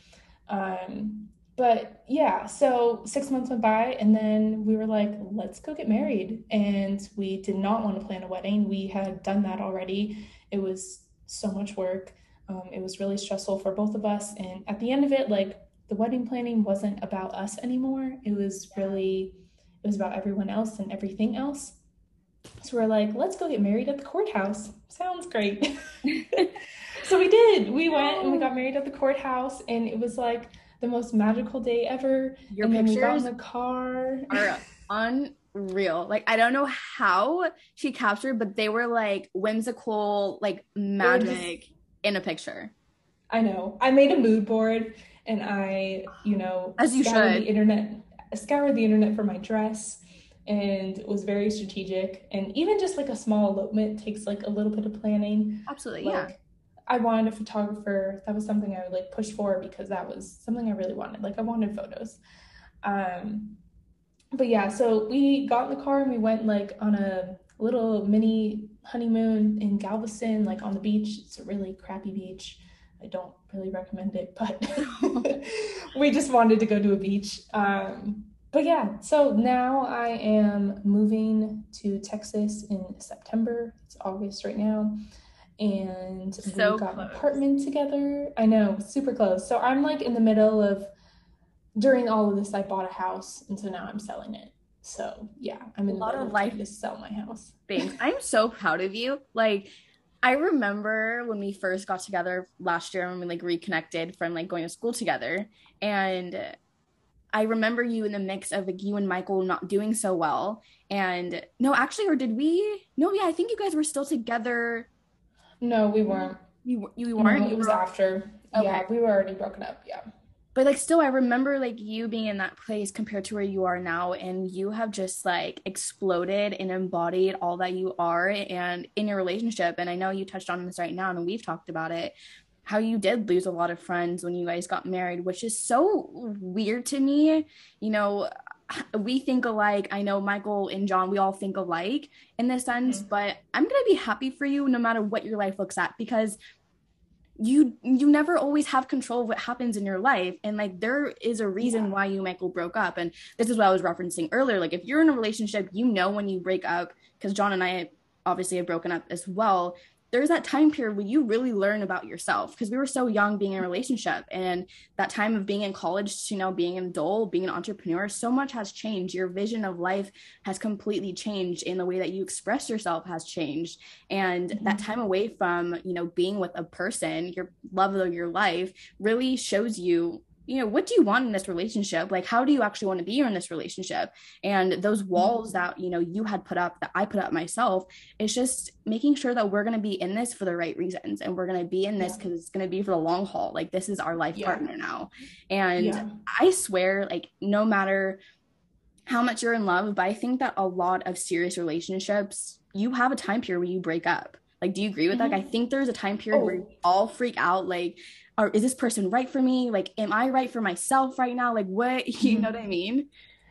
Um, but yeah, so six months went by and then we were like, let's go get married. And we did not want to plan a wedding. We had done that already. It was so much work. Um, it was really stressful for both of us. And at the end of it, like the wedding planning wasn't about us anymore. It was really, it was about everyone else and everything else. So we're like, let's go get married at the courthouse. Sounds great. So we did, we went and we got married at the courthouse, and it was like the most magical day ever. Your and pictures then we got in the car. Are on. Real, like I don't know how she captured, but they were like whimsical, like magic. In a picture. I know. I made a mood board and I, you know, as you scoured should. the internet, scoured the internet for my dress, and was very strategic. And even just like a small elopement takes like a little bit of planning. Absolutely. Like, yeah. I wanted a photographer. That was something I would like push for because that was something I really wanted. Like I wanted photos. Um, but yeah, so we got in the car and we went like on a little mini honeymoon in Galveston, like on the beach. It's a really crappy beach. I don't really recommend it, but we just wanted to go to a beach. Um, but yeah, so now I am moving to Texas in September. It's August right now. And so we got close. An apartment together. I know, super close. So I'm like in the middle of, during all of this, I bought a house. And so now I'm selling it. So yeah, I'm in a lot of life to sell my house. Thanks. I'm so proud of you. Like, I remember when we first got together last year, when we like reconnected from like going to school together, and I remember you in the mix of like you and Michael not doing so well. And no, actually, or did we? No, yeah, I think you guys were still together. No, we weren't. You you we weren't. No, it was after. Okay. Yeah, we were already broken up. Yeah. But like, still, I remember like you being in that place compared to where you are now, and you have just like exploded and embodied all that you are and in your relationship. And I know you touched on this right now, and we've talked about it, how you did lose a lot of friends when you guys got married, which is so weird to me. You know, we think alike. I know Michael and John, we all think alike in this sense, mm-hmm. but I'm going to be happy for you no matter what your life looks at, because you, you never always have control of what happens in your life. And like, there is a reason yeah. why you and Michael broke up. And this is what I was referencing earlier. Like, if you're in a relationship, you know, when you break up, because John and I obviously have broken up as well, there's that time period where you really learn about yourself, because we were so young being in a relationship, and that time of being in college to, you know, being an adult, being an entrepreneur, so much has changed. Your vision of life has completely changed, and the way that you express yourself has changed. And mm-hmm. that time away from, you know, being with a person, your love of your life really shows you, you know, what do you want in this relationship? Like, how do you actually want to be in this relationship? And those walls that, you know, you had put up, that I put up myself, it's just making sure that we're going to be in this for the right reasons. And we're going to be in this because yeah. it's going to be for the long haul. Like, this is our life yeah. partner now. And yeah. I swear, like, no matter how much you're in love, but I think that a lot of serious relationships, you have a time period where you break up. Like, do you agree with mm-hmm. that? Like, I think there's a time period oh. where we all freak out, like, or is this person right for me? Like, am I right for myself right now? Like, what, you know what I mean?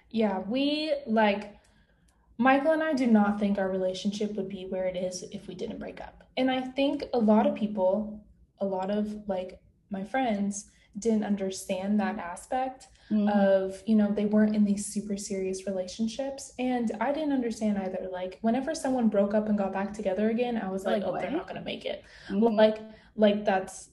Yeah, we, like, Michael and I do not think our relationship would be where it is if we didn't break up. And I think a lot of people, a lot of, like, my friends didn't understand that aspect mm-hmm. of, you know, they weren't in these super serious relationships. And I didn't understand either. Like, whenever someone broke up and got back together again, I was like, like oh, what? They're not going to make it. Mm-hmm. Well, like, like that's,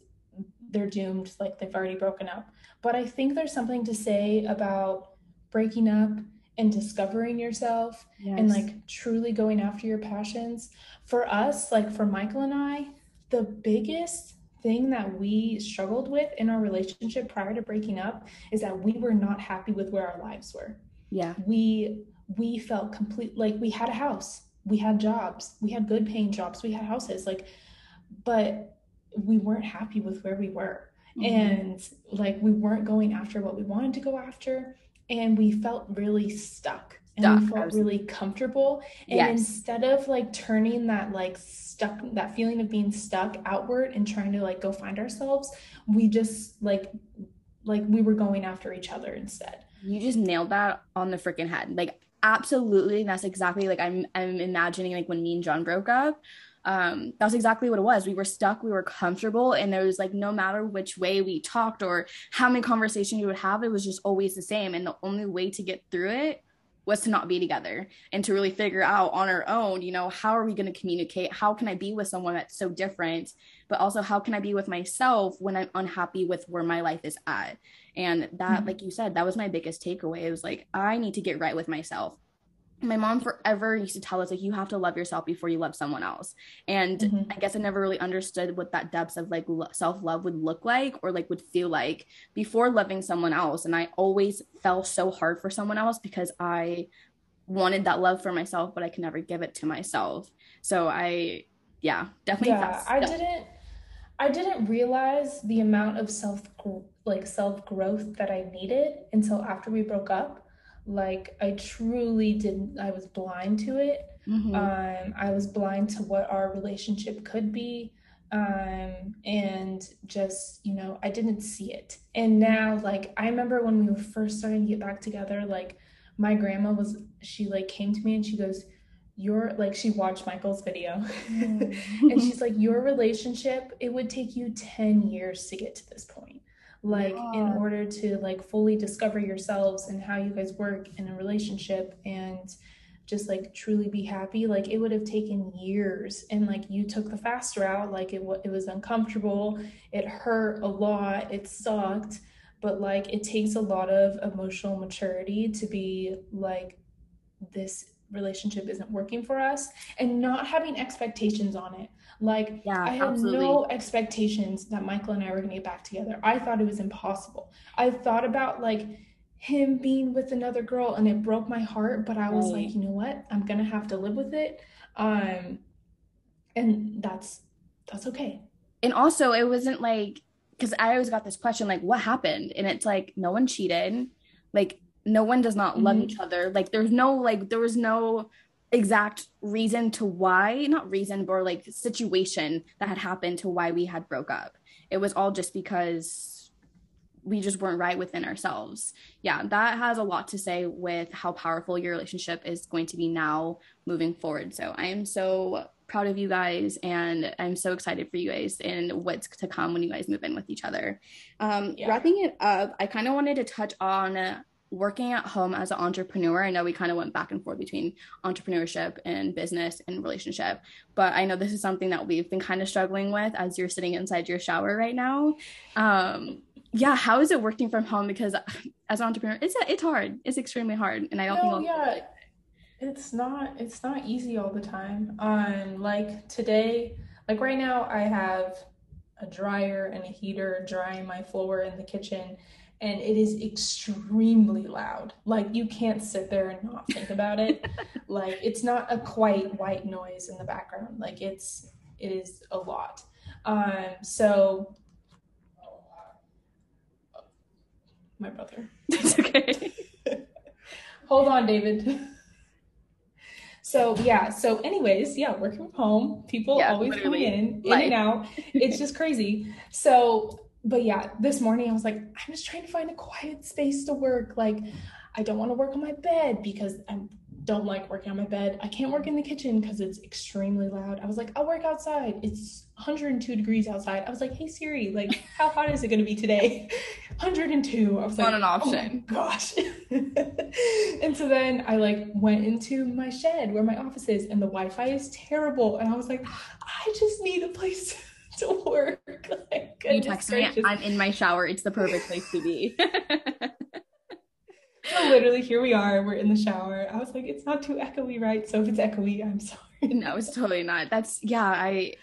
they're doomed, like they've already broken up. But I think there's something to say about breaking up and discovering yourself yes. and like truly going after your passions. For us, like for Michael and I, the biggest thing that we struggled with in our relationship prior to breaking up is that we were not happy with where our lives were. Yeah. We, we felt complete, like we had a house, we had jobs, we had good paying jobs, we had houses, like, but we weren't happy with where we were mm-hmm. and like we weren't going after what we wanted to go after, and we felt really stuck and stuck. we felt Absolutely. really comfortable, and yes. instead of like turning that like stuck, that feeling of being stuck outward and trying to like go find ourselves, we just like like we were going after each other instead. You just nailed that on the freaking head. Like, absolutely. And that's exactly, like, I'm I'm imagining, like, when me and John broke up, um that's exactly what it was. We were stuck, we were comfortable, and there was, like, no matter which way we talked or how many conversations we would have, it was just always the same. And the only way to get through it was to not be together and to really figure out on our own, you know, how are we going to communicate? How can I be with someone that's so different? But also, how can I be with myself when I'm unhappy with where my life is at? And that, mm-hmm. like you said, that was my biggest takeaway. It was like, I need to get right with myself. My mom forever used to tell us, like, you have to love yourself before you love someone else. And mm-hmm. I guess I never really understood what that depth of, like, lo- self-love would look like, or like would feel like before loving someone else. And I always fell so hard for someone else because I wanted that love for myself, but I could never give it to myself. So I, yeah, definitely. Yeah, I didn't, I didn't realize the amount of self, like self-growth that I needed until after we broke up. Like, I truly didn't, I was blind to it. Mm-hmm. Um, I was blind to what our relationship could be. Um, and just, you know, I didn't see it. And now, like, I remember when we were first starting to get back together, like, my grandma was, she like came to me and she goes, your, like, she watched Michael's video mm. and she's like, your relationship, it would take you ten years to get to this point. Like, yeah. in order to, like, fully discover yourselves and how you guys work in a relationship and just, like, truly be happy, like, it would have taken years. And, like, you took the fast route. Like, it, w- it was uncomfortable. It hurt a lot. It sucked. But, like, it takes a lot of emotional maturity to be, like, this relationship isn't working for us, and not having expectations on it. Like, yeah, I had absolutely. no expectations that Michael and I were going to get back together. I thought it was impossible. I thought about, like, him being with another girl, and it broke my heart, but I was right. like, you know what? I'm going to have to live with it. Um, and that's, that's okay. And also, it wasn't like, cause I always got this question, like, what happened? And it's like, no one cheated. Like, no one does not love mm-hmm. each other. Like, there's no, like, there was no exact reason to why, not reason, but like situation that had happened to why we had broke up. It was all just because we just weren't right within ourselves. Yeah, that has a lot to say with how powerful your relationship is going to be now moving forward. So I am so proud of you guys, and I'm so excited for you guys and what's to come when you guys move in with each other. Um, yeah. Wrapping it up, I kind of wanted to touch on working at home as an entrepreneur. I know we kind of went back and forth between entrepreneurship and business and relationship, but I know this is something that we've been kind of struggling with as you're sitting inside your shower right now. Um, yeah, how is it working from home? Because as an entrepreneur, it's it's hard. It's extremely hard, and I don't no, think I'll yeah. It's not, it's not easy all the time. Um, like today, like right now I have a dryer and a heater drying my floor in the kitchen, and it is extremely loud. Like you can't sit there and not think about it. Like it's not a quite white noise in the background. Like it's, it is a lot. Um, so my brother. It's okay. Hold on, David. So yeah, so anyways, yeah, working from home, people yeah, always come in, life. in and out. It's just crazy. So, but yeah, this morning I was like, I'm just trying to find a quiet space to work. Like, I don't want to work on my bed because I don't like working on my bed. I can't work in the kitchen because it's extremely loud. I was like, I'll work outside. It's one hundred two degrees outside. I was like, hey Siri, like, how hot is it going to be today? one hundred two. I was like, not an option. Oh my gosh. And so then I like went into my shed where my office is, and the Wi-Fi is terrible. And I was like, I just need a place to work. Like, you text me, I'm in my shower. It's the perfect place to be. So literally here we are, we're in the shower. I was like, it's not too echoey, right? So if it's echoey, I'm sorry. No, it's totally not. That's yeah. I,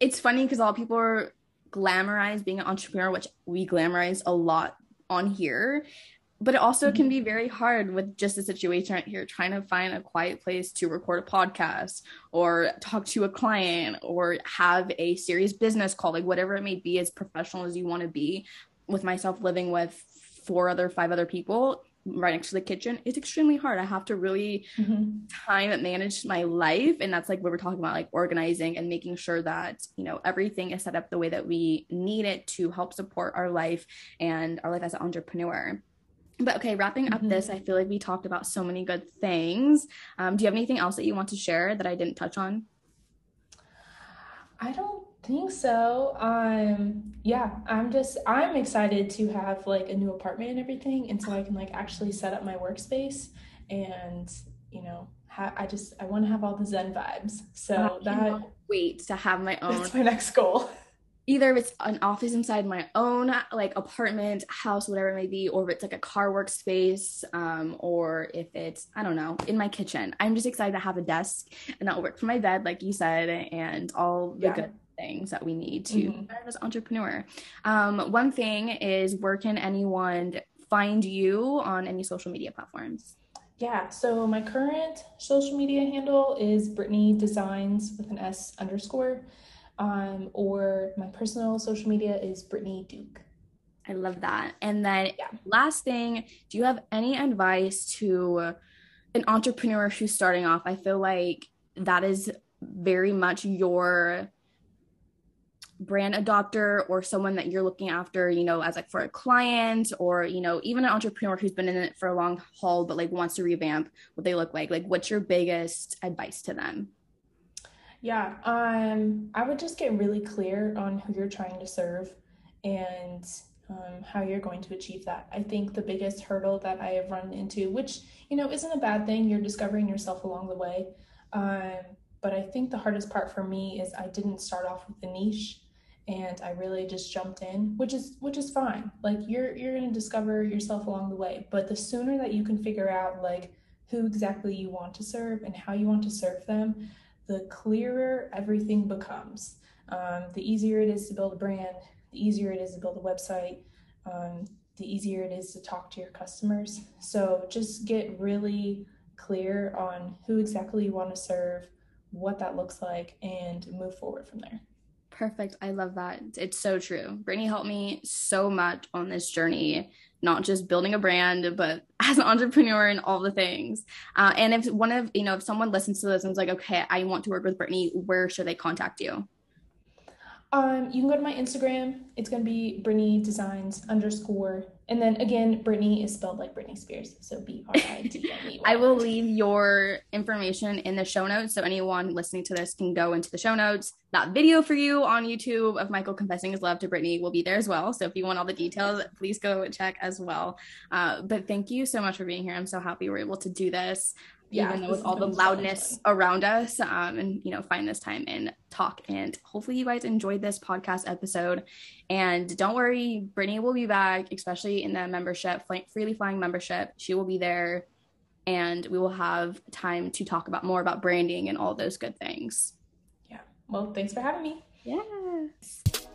it's funny because all people are glamorize being an entrepreneur, which we glamorize a lot on here, but it also mm-hmm. can be very hard with just the situation right here, trying to find a quiet place to record a podcast or talk to a client or have a serious business call, like whatever it may be, as professional as you want to be. With myself living with four other, five other people right next to the kitchen, it's extremely hard. I have to really mm-hmm. time manage my life. And that's like what we're talking about, like organizing and making sure that, you know, everything is set up the way that we need it to help support our life and our life as an entrepreneur. But okay, wrapping mm-hmm. up this, I feel like we talked about so many good things. Um, do you have anything else that you want to share that I didn't touch on? I don't think so. Um, yeah, I'm just, I'm excited to have like a new apartment and everything. And so I can like actually set up my workspace and, you know, ha- I just, I want to have all the Zen vibes. So that I cannot wait to have my own. That's my next goal. Either if it's an office inside my own like apartment, house, whatever it may be, or if it's like a car workspace, um, or if it's, I don't know, in my kitchen. I'm just excited to have a desk and not work from my bed, like you said, and all the yeah. good things that we need to mm-hmm. as an entrepreneur. Um, one thing is, where can anyone find you on any social media platforms? Yeah, so my current social media handle is Brittany Designs with an S underscore, um, or my personal social media is Brittany Duke. I love that. And then yeah. last thing, do you have any advice to an entrepreneur who's starting off? I feel like that is very much your brand adopter or someone that you're looking after, you know, as like for a client, or, you know, even an entrepreneur who's been in it for a long haul, but like wants to revamp what they look like. Like, what's your biggest advice to them? Yeah. Um, I would just get really clear on who you're trying to serve and um, how you're going to achieve that. I think the biggest hurdle that I have run into, which, you know, isn't a bad thing, you're discovering yourself along the way. Um, but I think the hardest part for me is I didn't start off with a niche. And I really just jumped in, which is which is fine. Like you're you're gonna discover yourself along the way. But the sooner that you can figure out like who exactly you want to serve and how you want to serve them, the clearer everything becomes. Um, the easier it is to build a brand, the easier it is to build a website, um, the easier it is to talk to your customers. So just get really clear on who exactly you want to serve, what that looks like, and move forward from there. Perfect. I love that. It's so true. Brittany helped me so much on this journey, not just building a brand, but as an entrepreneur and all the things. Uh, and if one of, you know, if someone listens to this and is like, okay, I want to work with Brittany, where should they contact you? Um, you can go to my Instagram. It's going to be Brittany Designs underscore. And then again, Brittany is spelled like Britney Spears. So B R I T N E Y. I will leave your information in the show notes. So anyone listening to this can go into the show notes. That video for you on YouTube of Michael confessing his love to Brittany will be there as well. So if you want all the details, please go check as well. Uh, but thank you so much for being here. I'm so happy we're able to do this. Yeah, even though with all the loudness around us, um, and, you know, find this time and talk. And hopefully you guys enjoyed this podcast episode. And don't worry, Brittany will be back, especially in the membership, Freely Flying membership. She will be there and we will have time to talk about more about branding and all those good things. Yeah. Well, thanks for having me. Yeah.